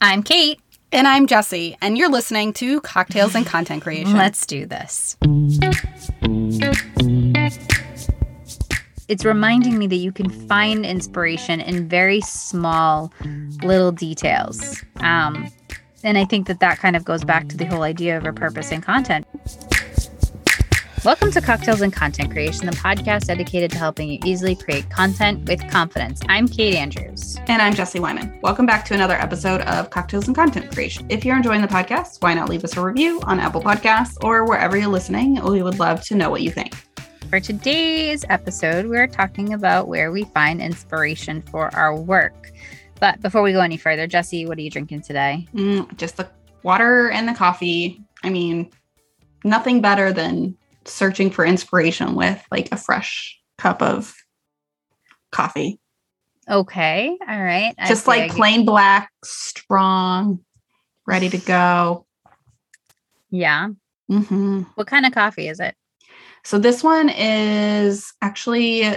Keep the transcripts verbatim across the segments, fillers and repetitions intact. I'm Kate. And I'm Jesse, and you're listening to Cocktails and Content Creation. Let's do this. It's reminding me that you can find inspiration in very small little details. Um, and I think that that kind of goes back to the whole idea of repurposing content. Welcome to Cocktails and Content Creation, the podcast dedicated to helping you easily create content with confidence. I'm Kate Andrews. And I'm Jesse Wyman. Welcome back to another episode of Cocktails and Content Creation. If you're enjoying the podcast, why not leave us a review on Apple Podcasts or wherever you're listening? We would love to know what you think. For today's episode, we're talking about where we find inspiration for our work. But before we go any further, Jesse, what are you drinking today? Mm, just the water and the coffee. I mean, nothing better than searching for inspiration with like a fresh cup of coffee. Okay. All right. Just like plain black, strong, ready to go. Yeah. Mm-hmm. What kind of coffee is it? So this one is actually,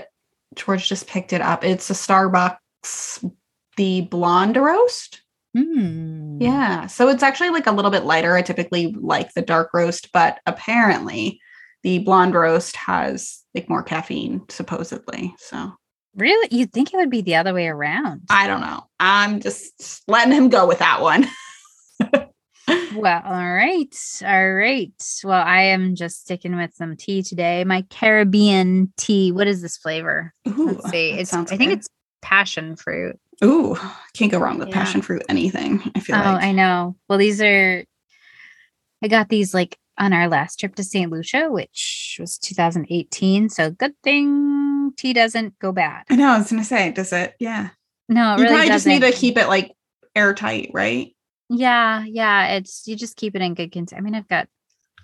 George just picked it up. It's a Starbucks, the blonde roast. Mm. Yeah. So it's actually like a little bit lighter. I typically like the dark roast, but apparently the blonde roast has like more caffeine, supposedly. So really, you'd think it would be the other way around. I don't know. I'm just letting him go with that one. Well, all right. All right. Well, I am just sticking with some tea today. My Caribbean tea. What is this flavor? Ooh, Let's see. It's, I think it's passion fruit. Ooh, can't go wrong with yeah. passion fruit anything, I feel oh, like. Oh, I know. Well, these are, I got these like on our last trip to Saint Lucia, which was two thousand eighteen. So good thing tea doesn't go bad. I know. I was going to say, does it? Yeah. No, it you really probably doesn't. Just need to keep it like airtight, right? Yeah, yeah. It's you just keep it in good condition. I mean, I've got, it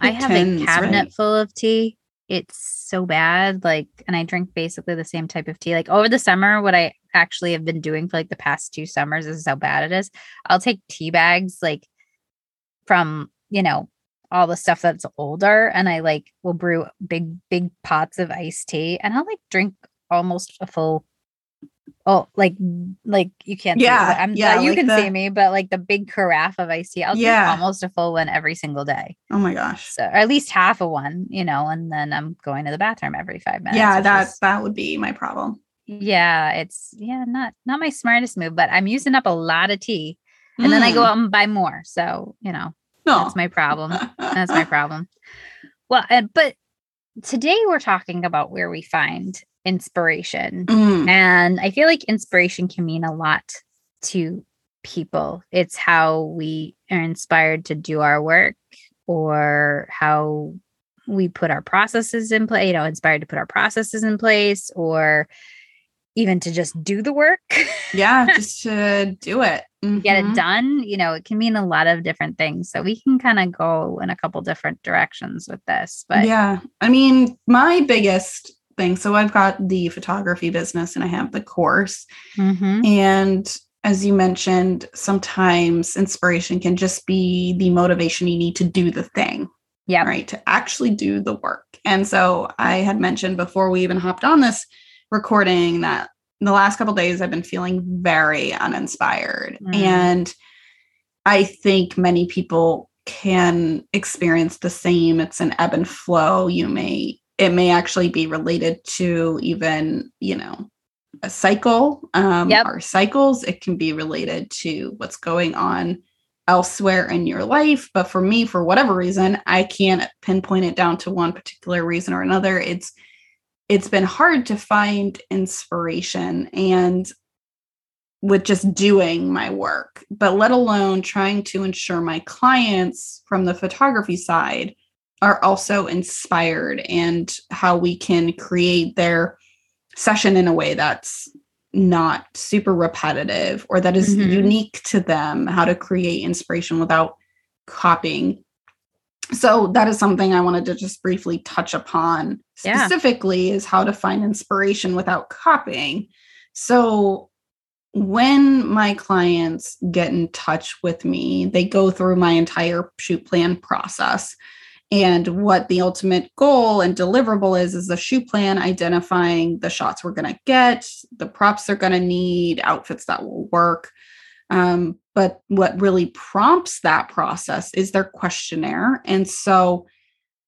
I have tends, a cabinet right? full of tea. It's so bad. Like, and I drink basically the same type of tea. Like over the summer, what I actually have been doing for like the past two summers, this is how bad it is. I'll take tea bags like from, you know, all the stuff that's older, and I like will brew big, big pots of iced tea, and I'll like drink almost a full. Oh, like, like you can't. Yeah, see I'm, yeah. You like can the, see me, but like the big carafe of iced tea, I'll yeah. drink almost a full one every single day. Oh my gosh! So, or at least half a one, you know, and then I'm going to the bathroom every five minutes. Yeah, that is, that would be my problem. Yeah, it's yeah, not not my smartest move, but I'm using up a lot of tea, and mm. then I go out and buy more. So you know, no. that's my problem. that's my problem. Well, uh, but today we're talking about where we find inspiration. Mm. And I feel like inspiration can mean a lot to people. It's how we are inspired to do our work, or how we put our processes in place, you know, inspired to put our processes in place, or even to just do the work. Yeah, just to do it. Mm-hmm. Get it done. You know, it can mean a lot of different things. So we can kind of go in a couple different directions with this. But yeah, I mean, my biggest thing. So I've got the photography business and I have the course. Mm-hmm. And as you mentioned, sometimes inspiration can just be the motivation you need to do the thing. Yeah. Right. To actually do the work. And so I had mentioned before we even hopped on this recording that in the last couple of days I've been feeling very uninspired. Mm. And I think many people can experience the same. It's an ebb and flow. You may It may actually be related to even, you know, a cycle um, yep. or cycles. It can be related to what's going on elsewhere in your life. But for me, for whatever reason, I can't pinpoint it down to one particular reason or another. It's it's been hard to find inspiration and with just doing my work, but let alone trying to ensure my clients from the photography side are also inspired, and how we can create their session in a way that's not super repetitive or that is mm-hmm. unique to them, how to create inspiration without copying. So that is something I wanted to just briefly touch upon specifically yeah. is how to find inspiration without copying. So when my clients get in touch with me, they go through my entire shoot plan process. And what the ultimate goal and deliverable is, is a shoot plan identifying the shots we're going to get, the props they're going to need, outfits that will work. Um, But what really prompts that process is their questionnaire. And so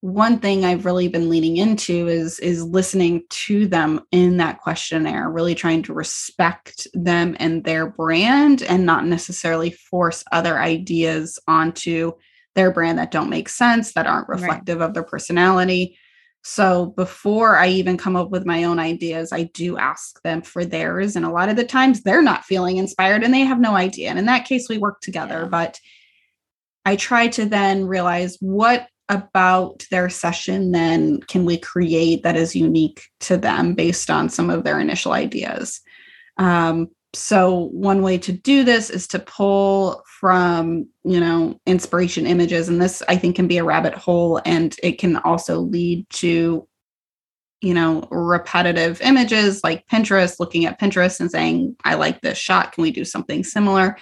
one thing I've really been leaning into is, is listening to them in that questionnaire, really trying to respect them and their brand and not necessarily force other ideas onto their brand that don't make sense, that aren't reflective right. of their personality. So before I even come up with my own ideas, I do ask them for theirs. And a lot of the times they're not feeling inspired and they have no idea. And in that case, we work together. Yeah. But I try to then realize what about their session then can we create that is unique to them based on some of their initial ideas. Um, so one way to do this is to pull from, you know, inspiration images. And this, I think, can be a rabbit hole, and it can also lead to, you know, repetitive images like Pinterest, looking at Pinterest and saying, I like this shot. Can we do something similar?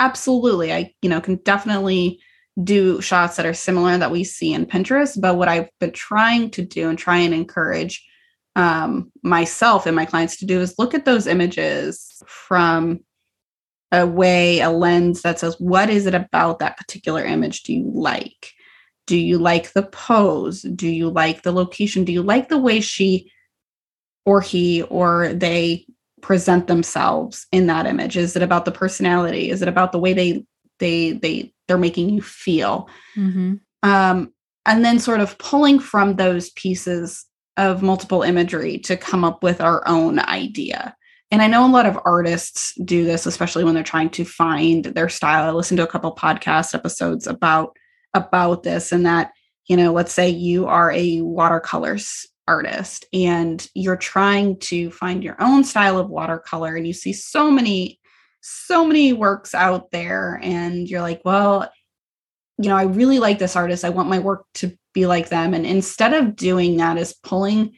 Absolutely. I, you know, can definitely do shots that are similar that we see in Pinterest. But what I've been trying to do and try and encourage Um, myself and my clients to do is look at those images from a way, a lens that says, what is it about that particular image do you like? Do you like the pose? Do you like the location? Do you like the way she or he or they present themselves in that image? Is it about the personality? Is it about the way they, they, they, they're making you feel? Mm-hmm. Um, and then sort of pulling from those pieces of multiple imagery to come up with our own idea. And I know a lot of artists do this, especially when they're trying to find their style. I listened to a couple podcast episodes about, about this, and that, you know, let's say you are a watercolors artist and you're trying to find your own style of watercolor, and you see so many, so many works out there, and you're like, well, you know, I really like this artist. I want my work to be like them. And instead of doing that, is pulling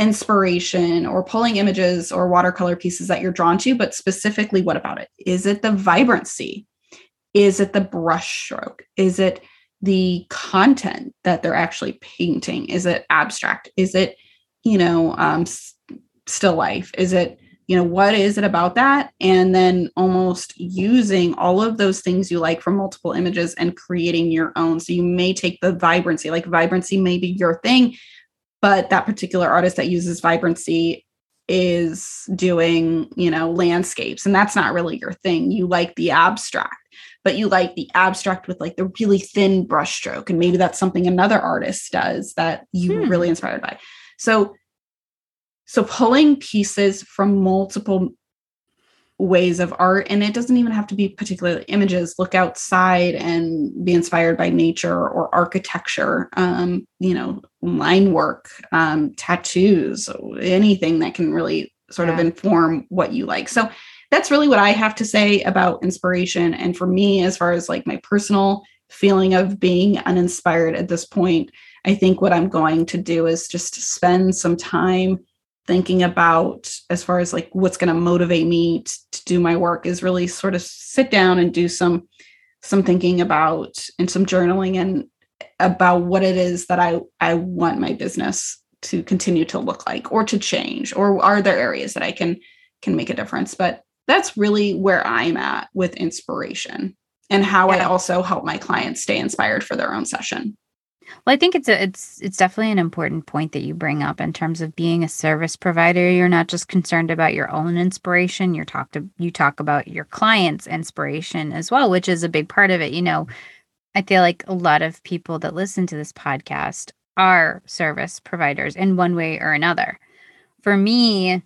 inspiration or pulling images or watercolor pieces that you're drawn to, but specifically, what about it? Is it the vibrancy? Is it the brush stroke? Is it the content that they're actually painting? Is it abstract? Is it, you know, um, still life? Is it, you know, what is it about that? And then almost using all of those things you like from multiple images and creating your own. So you may take the vibrancy, like vibrancy may be your thing, but that particular artist that uses vibrancy is doing, you know, landscapes, and that's not really your thing. You like the abstract, but you like the abstract with like the really thin brush stroke. And maybe that's something another artist does that you hmm. were really inspired by. So So pulling pieces from multiple ways of art, and it doesn't even have to be particularly images. Look outside and be inspired by nature or architecture, um, you know, line work, um, tattoos, anything that can really sort yeah. of inform what you like. So that's really what I have to say about inspiration. And for me, as far as like my personal feeling of being uninspired at this point, I think what I'm going to do is just spend some time thinking about, as far as like what's going to motivate me to, to do my work, is really sort of sit down and do some, some thinking about and some journaling and about what it is that I, I want my business to continue to look like, or to change, or are there areas that I can, can make a difference. But that's really where I'm at with inspiration and how yeah. I also help my clients stay inspired for their own session. Well, I think it's a, it's it's definitely an important point that you bring up in terms of being a service provider. You're not just concerned about your own inspiration. You're talk to, you talk about your clients' inspiration as well, which is a big part of it. You know, I feel like a lot of people that listen to this podcast are service providers in one way or another. For me,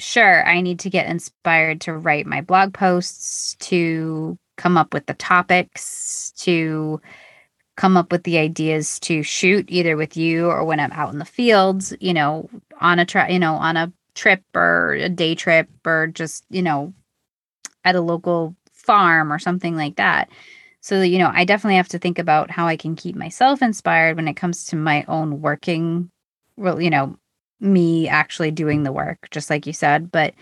sure, I need to get inspired to write my blog posts, to come up with the topics, to come up with the ideas to shoot, either with you or when I'm out in the fields, you know, on a tra- you know, on a trip or a day trip, or just, you know, at a local farm or something like that. So, you know, I definitely have to think about how I can keep myself inspired when it comes to my own working, well, you know, me actually doing the work, just like you said. But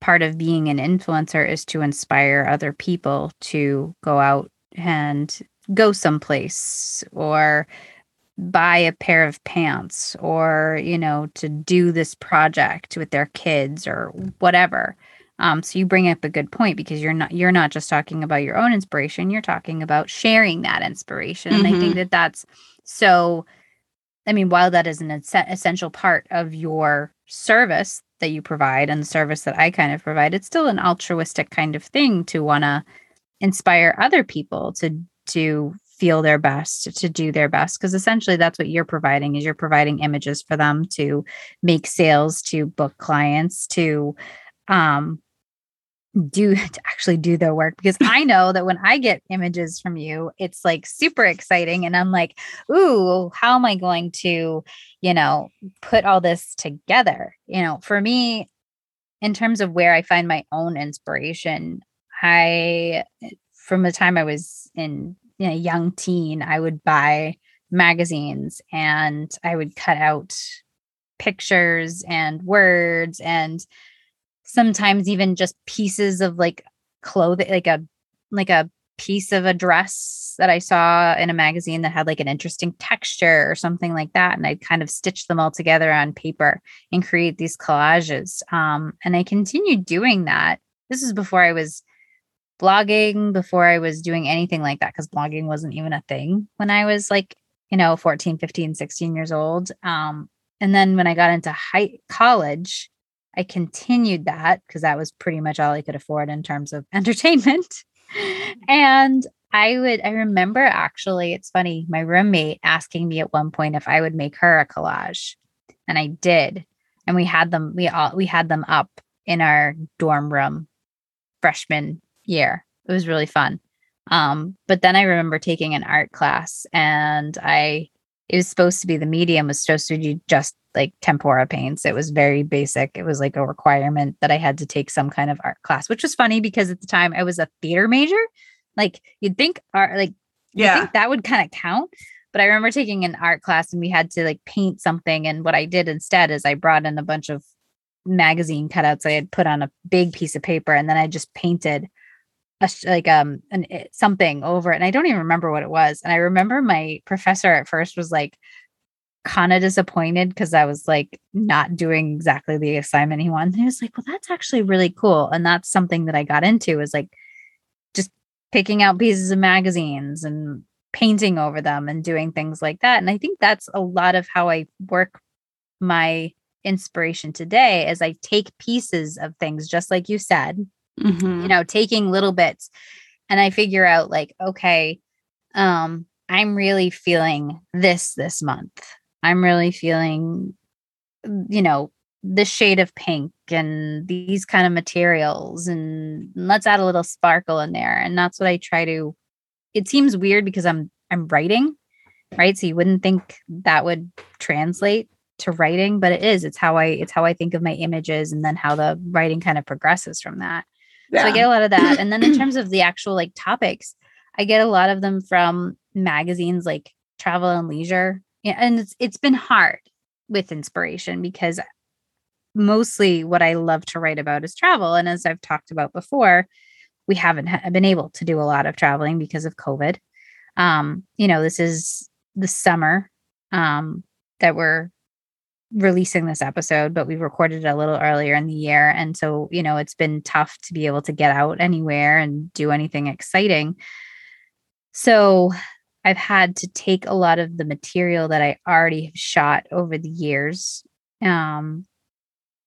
part of being an influencer is to inspire other people to go out and go someplace, or buy a pair of pants, or, you know, to do this project with their kids or whatever. Um, so you bring up a good point, because you're not you're not just talking about your own inspiration. You're talking about sharing that inspiration. Mm-hmm. And I think that that's so, I mean, while that is an essential part of your service that you provide and the service that I kind of provide, it's still an altruistic kind of thing to want to inspire other people to to feel their best, to do their best, because essentially that's what you're providing is you're providing images for them to make sales, to book clients, to um do to actually do their work. Because I know that when I get images from you, it's like super exciting. And I'm like, ooh, how am I going to, you know, put all this together? You know, for me, in terms of where I find my own inspiration, I, from the time I was in you know, young teen, I would buy magazines and I would cut out pictures and words and sometimes even just pieces of like clothing, like a like a piece of a dress that I saw in a magazine that had like an interesting texture or something like that. And I'd kind of stitch them all together on paper and create these collages. Um, and I continued doing that. This is before I was blogging, before I was doing anything like that, because blogging wasn't even a thing when I was like, you know, fourteen, fifteen, sixteen years old. Um, and then when I got into high college, I continued that because that was pretty much all I could afford in terms of entertainment. And I would, I remember actually, it's funny, my roommate asking me at one point if I would make her a collage, and I did. And we had them, we all, we had them up in our dorm room freshman year. It was really fun. Um, but then I remember taking an art class and I, it was supposed to be, the medium was supposed to be just like tempera paints. It was very basic. It was like a requirement that I had to take some kind of art class, which was funny because at the time I was a theater major. Like you'd think art, like, yeah, I think that would kind of count. But I remember taking an art class and we had to like paint something. And what I did instead is I brought in a bunch of magazine cutouts I had put on a big piece of paper. And then I just painted a, like um an, something over it. And I don't even remember what it was. And I remember my professor at first was like, kind of disappointed because I was like not doing exactly the assignment he wanted. He was like, well, that's actually really cool. And that's something that I got into, is like just picking out pieces of magazines and painting over them and doing things like that. And I think that's a lot of how I work my inspiration today, is I take pieces of things, just like you said, mm-hmm. you know, taking little bits, and I figure out like, okay, um, I'm really feeling this this month. I'm really feeling, you know, this shade of pink and these kind of materials, and let's add a little sparkle in there. And that's what I try to, it seems weird because I'm, I'm writing, right? So you wouldn't think that would translate to writing, but it is, it's how I, it's how I think of my images and then how the writing kind of progresses from that. Yeah. So I get a lot of that. And then in terms of the actual like topics, I get a lot of them from magazines like Travel and Leisure. And it's it's been hard with inspiration because mostly what I love to write about is travel. And as I've talked about before, we haven't ha- been able to do a lot of traveling because of COVID. Um, you know, this is the summer um, that we're releasing this episode, but we recorded it a little earlier in the year. And so, you know, it's been tough to be able to get out anywhere and do anything exciting. So I've had to take a lot of the material that I already have shot over the years um,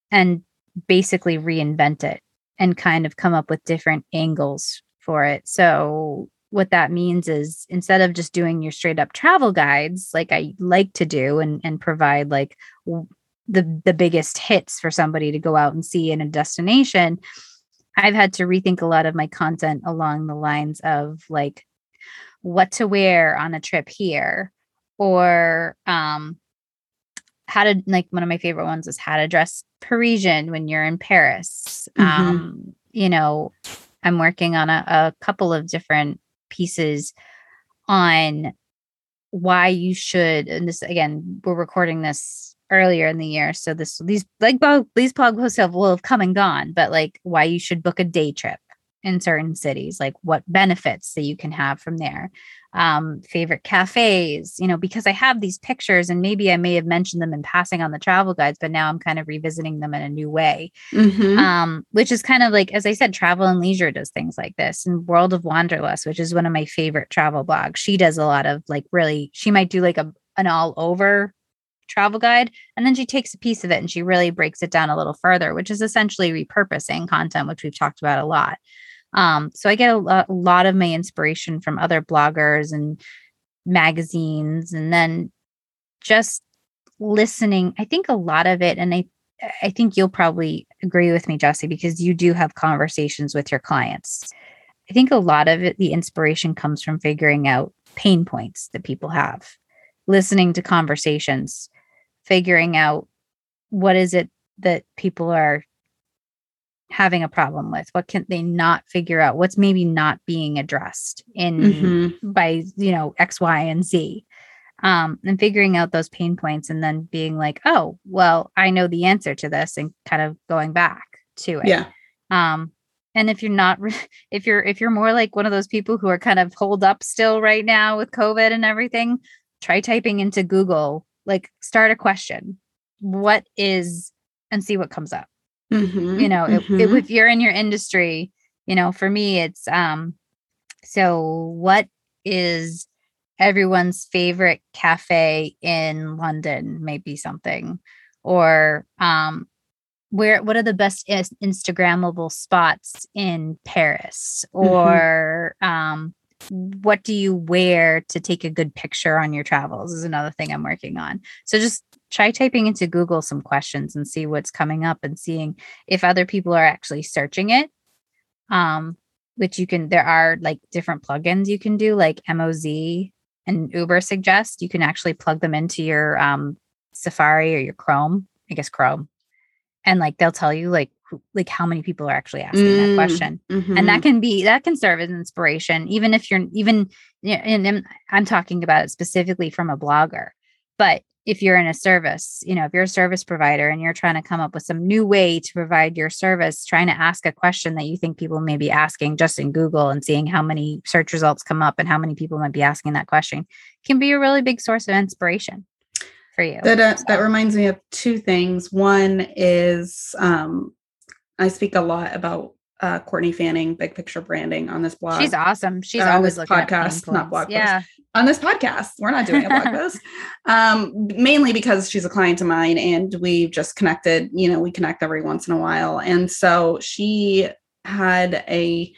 and basically reinvent it and kind of come up with different angles for it. So what that means is, instead of just doing your straight up travel guides, like I like to do and, and provide like the, the biggest hits for somebody to go out and see in a destination, I've had to rethink a lot of my content along the lines of like, what to wear on a trip here, or um, how to, like, one of my favorite ones is how to dress Parisian when you're in Paris. Mm-hmm. Um, you know, I'm working on a, a couple of different pieces on why you should, and this, again, we're recording this earlier in the year, so this, these, like, these blog posts will have come and gone, but like why you should book a day trip in certain cities, like what benefits that you can have from there, um, favorite cafes, you know, because I have these pictures and maybe I may have mentioned them in passing on the travel guides, but now I'm kind of revisiting them in a new way, mm-hmm. um, which is kind of like, as I said, Travel and Leisure does things like this, and World of Wanderlust, which is one of my favorite travel blogs. She does a lot of like, really, she might do like a, an all over travel guide, and then she takes a piece of it and she really breaks it down a little further, which is essentially repurposing content, which we've talked about a lot. Um, so I get a, a lot of my inspiration from other bloggers and magazines, and then just listening. I think a lot of it, and I, I think you'll probably agree with me, Jesse, because you do have conversations with your clients. I think a lot of it, the inspiration comes from figuring out pain points that people have, listening to conversations, figuring out what is it that people are having a problem with? What can they not figure out? What's maybe not being addressed in mm-hmm. by, you know, X, Y, and Z, um, and figuring out those pain points, and then being like, oh, well, I know the answer to this, and kind of going back to it. Yeah. Um, and if you're not, if you're, if you're more like one of those people who are kind of holed up still right now with COVID and everything, try typing into Google, like start a question, what is, and see what comes up. Mm-hmm, you know, mm-hmm. it, it, if you're in your industry, you know, for me, it's, um, so what is everyone's favorite cafe in London? Maybe something, or, um, where, what are the best is- Instagrammable spots in Paris, or, mm-hmm. um, what do you wear to take a good picture on your travels is another thing I'm working on. So just try typing into Google some questions and see what's coming up, and seeing if other people are actually searching it. Um, which you can, there are like different plugins you can do, like Moz and Ubersuggest. You can actually plug them into your um, Safari or your Chrome, I guess Chrome. And like, they'll tell you like, like how many people are actually asking mm, that question. Mm-hmm. And that can be, that can serve as inspiration, even if you're even, and I'm talking about it specifically from a blogger, but if you're in a service, you know, if you're a service provider and you're trying to come up with some new way to provide your service, trying to ask a question that you think people may be asking just in Google, and seeing how many search results come up and how many people might be asking that question, can be a really big source of inspiration for you. That, uh, so. that reminds me of two things. One is, um, I speak a lot about uh, Courtney Fanning, Big Picture Branding, on this blog. She's awesome. She's uh, always looking at podcasts, not blog yeah. posts. On this podcast, we're not doing a blog post, um, mainly because she's a client of mine, and we've just connected. You know, we connect every once in a while, and so she had a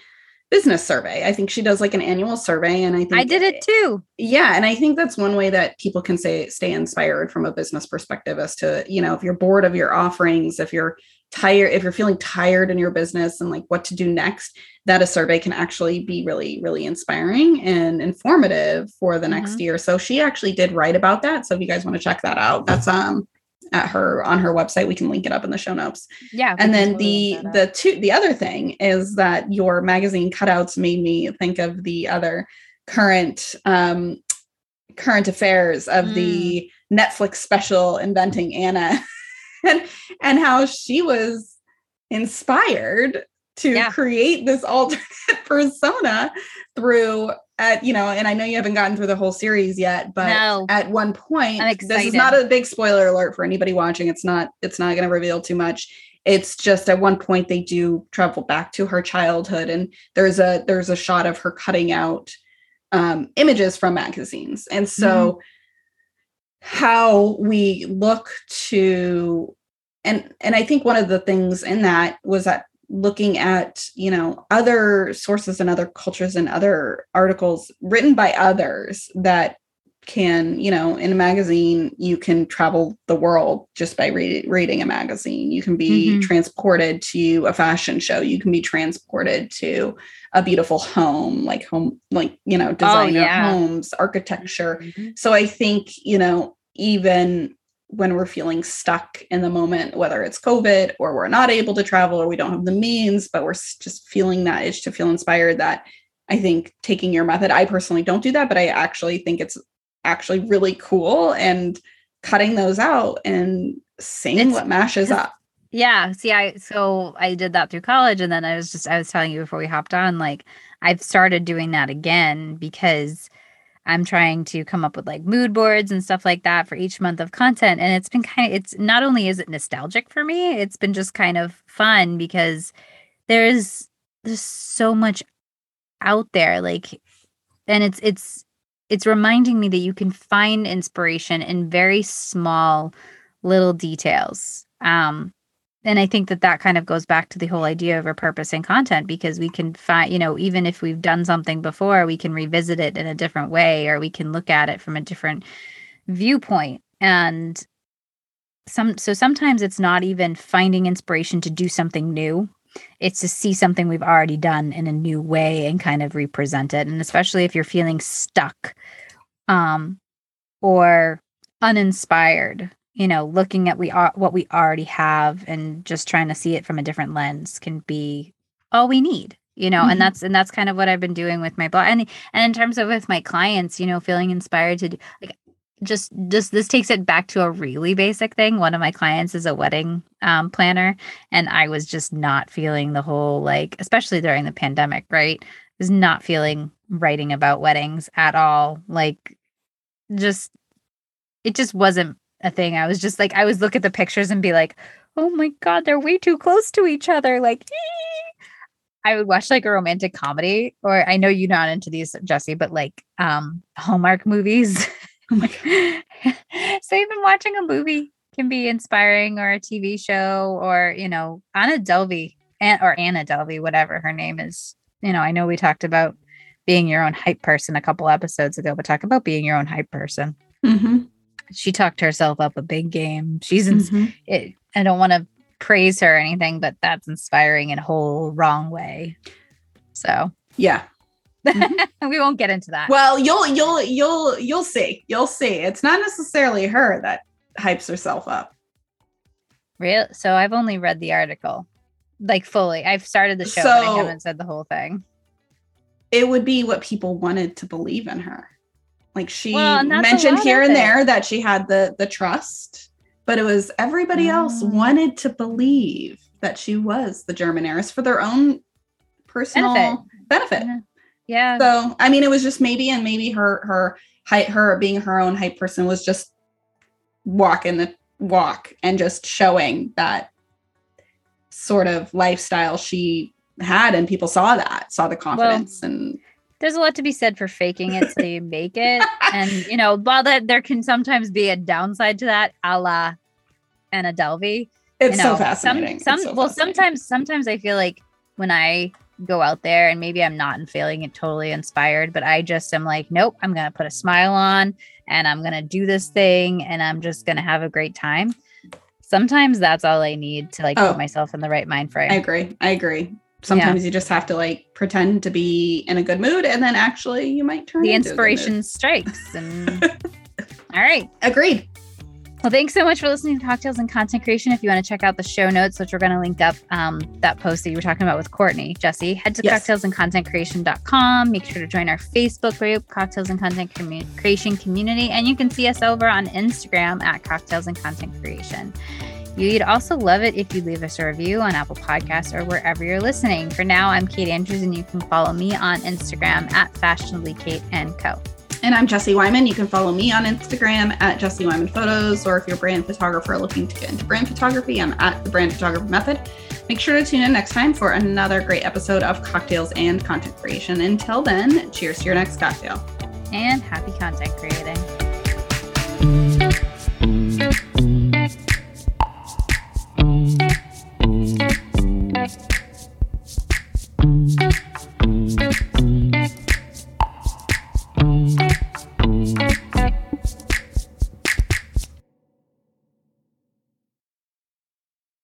business survey. I think she does like an annual survey, and I think I did it too. Yeah, and I think that's one way that people can say stay inspired from a business perspective, as to, you know, if you're bored of your offerings, if you're tired, if you're feeling tired in your business and like what to do next, that a survey can actually be really, really inspiring and informative for the next mm-hmm. year. So she actually did write about that. So if you guys want to check that out, that's um at her on her website. We can link it up in the show notes. Yeah. And then the the two the other thing is that your magazine cutouts made me think of the other current um current affairs of mm. the Netflix special Inventing Anna. And, and how she was inspired to yeah. create this alternate persona through at, you know, and I know you haven't gotten through the whole series yet, but no. at one point, this is not a big spoiler alert for anybody watching. It's not, it's not going to reveal too much. It's just at one point they do travel back to her childhood, and there's a, there's a shot of her cutting out um, images from magazines. And so mm-hmm. how we look to, and and I think one of the things in that was that looking at, you know, other sources and other cultures and other articles written by others that can, you know, in a magazine, you can travel the world just by read, reading a magazine. You can be mm-hmm. transported to a fashion show. You can be transported to a beautiful home, like home, like, you know, designer oh, yeah. homes, architecture. Mm-hmm. So I think, you know, even when we're feeling stuck in the moment, whether it's COVID or we're not able to travel or we don't have the means, but we're just feeling that itch to feel inspired, that I think taking your method, I personally don't do that, but I actually think it's actually really cool, and cutting those out and seeing it's, what mashes up. Yeah. See, I, so I did that through college. And then I was just, I was telling you before we hopped on, like I've started doing that again because I'm trying to come up with like mood boards and stuff like that for each month of content. And it's been kind of, it's not only is it nostalgic for me, it's been just kind of fun because there's, there's so much out there. Like, and it's, it's, it's reminding me that you can find inspiration in very small little details. Um, And I think that that kind of goes back to the whole idea of repurposing content, because we can find, you know, even if we've done something before, we can revisit it in a different way, or we can look at it from a different viewpoint. And some, so sometimes it's not even finding inspiration to do something new. It's to see something we've already done in a new way and kind of represent it. And especially if you're feeling stuck, um, or uninspired, you know, looking at we are, what we already have and just trying to see it from a different lens can be all we need, you know, mm-hmm. and that's, and that's kind of what I've been doing with my blog. And, and in terms of with my clients, you know, feeling inspired to do, like, just, just, this takes it back to a really basic thing. One of my clients is a wedding um, planner, and I was just not feeling the whole, like, especially during the pandemic, right? I was not feeling writing about weddings at all. Like, just, it just wasn't a thing. I was just like, I was look at the pictures and be like, oh my God, they're way too close to each other. Like, ee! I would watch like a romantic comedy, or I know you're not into these, Jesse, but like um, Hallmark movies. Oh my God. So even watching a movie can be inspiring, or a T V show, or, you know, Anna Delvey and, or Anna Delvey, whatever her name is. You know, I know we talked about being your own hype person a couple episodes ago, but talk about being your own hype person. Mm-hmm. She talked herself up a big game. She's, in, mm-hmm. it, I don't want to praise her or anything, but that's inspiring in a whole wrong way. So yeah, mm-hmm. we won't get into that. Well, you'll, you'll, you'll, you'll see, you'll see. It's not necessarily her that hypes herself up. Real. So I've only read the article, like, fully. I've started the show, so, but I haven't said the whole thing. It would be what people wanted to believe in her. Like, she well, mentioned here and there that she had the, the trust, but it was everybody oh. else wanted to believe that she was the German heiress for their own personal benefit. benefit. Yeah. yeah. So, I mean, it was just maybe, and maybe her, her hype, her being her own hype person was just walking the walk and just showing that sort of lifestyle she had. And people saw that, saw the confidence well, and there's a lot to be said for faking it till you make it. And, you know, while that there can sometimes be a downside to that, a la Anna Delvey. It's, you know, so fascinating. Some, some, it's so well, fascinating. sometimes sometimes I feel like when I go out there, and maybe I'm not feeling it totally inspired, but I just am like, nope, I'm going to put a smile on, and I'm going to do this thing, and I'm just going to have a great time. Sometimes that's all I need to, like, oh, put myself in the right mind frame. I agree. I agree. Sometimes yeah. you just have to, like, pretend to be in a good mood, and then actually you might turn the into inspiration a good mood. Strikes. And... All right. Agreed. Well, thanks so much for listening to Cocktails and Content Creation. If you want to check out the show notes, which we're going to link up, um, that post that you were talking about with Courtney, Jesse, head to yes. cocktails and content creation dot com. Make sure to join our Facebook group, Cocktails and Content Com- Creation Community. And you can see us over on Instagram at Cocktails and Content Creation. You'd also love it if you leave us a review on Apple Podcasts or wherever you're listening. For now, I'm Kate Andrews, and you can follow me on Instagram at Fashionably Kate and Co. And I'm Jesse Wyman. You can follow me on Instagram at Jesse Wyman Photos, or if you're a brand photographer looking to get into brand photography, I'm at The Brand Photographer Method. Make sure to tune in next time for another great episode of Cocktails and Content Creation. Until then, cheers to your next cocktail. And happy content creating.